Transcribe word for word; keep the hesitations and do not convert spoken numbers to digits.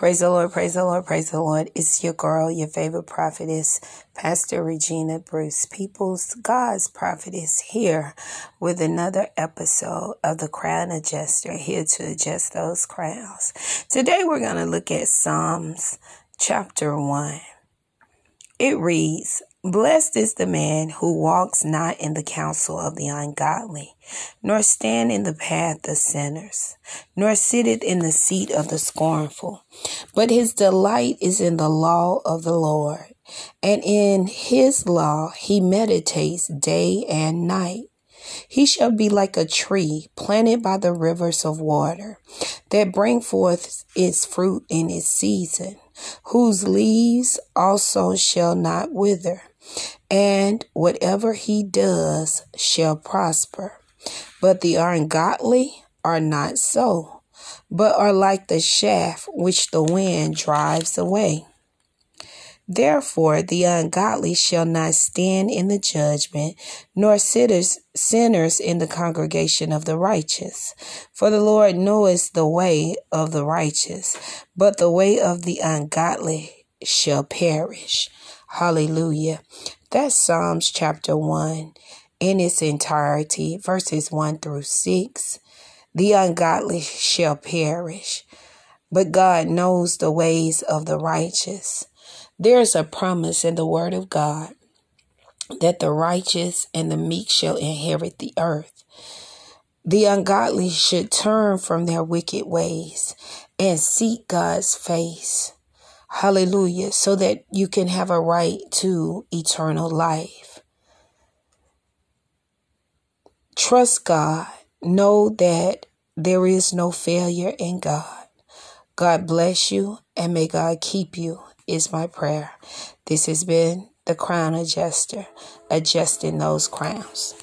Praise the Lord, praise the Lord, praise the Lord. It's your girl, your favorite prophetess, Pastor Regina Bruce Peoples, God's prophetess, here with another episode of The Crown Adjuster, here to adjust those crowns. Today we're going to look at Psalms chapter one. It reads, "Blessed is the man who walks not in the counsel of the ungodly, nor stand in the path of sinners, nor sitteth in the seat of the scornful. But his delight is in the law of the Lord, and in his law he meditates day and night. He shall be like a tree planted by the rivers of water, that bring forth its fruit in its season, whose leaves also shall not wither. And whatever he does shall prosper. But the ungodly are not so, but are like the chaff which the wind drives away. Therefore the ungodly shall not stand in the judgment, nor sinners, sinners in the congregation of the righteous. For the Lord knoweth the way of the righteous, but the way of the ungodly shall perish." Hallelujah. That's Psalms chapter one in its entirety, verses one through six. The ungodly shall perish, but God knows the ways of the righteous. There's a promise in the word of God that the righteous and the meek shall inherit the earth. The ungodly should turn from their wicked ways and seek God's face. Hallelujah. So that you can have a right to eternal life. Trust God. Know that there is no failure in God. God bless you and may God keep you is my prayer. This has been The Crown Adjuster, adjusting those crowns.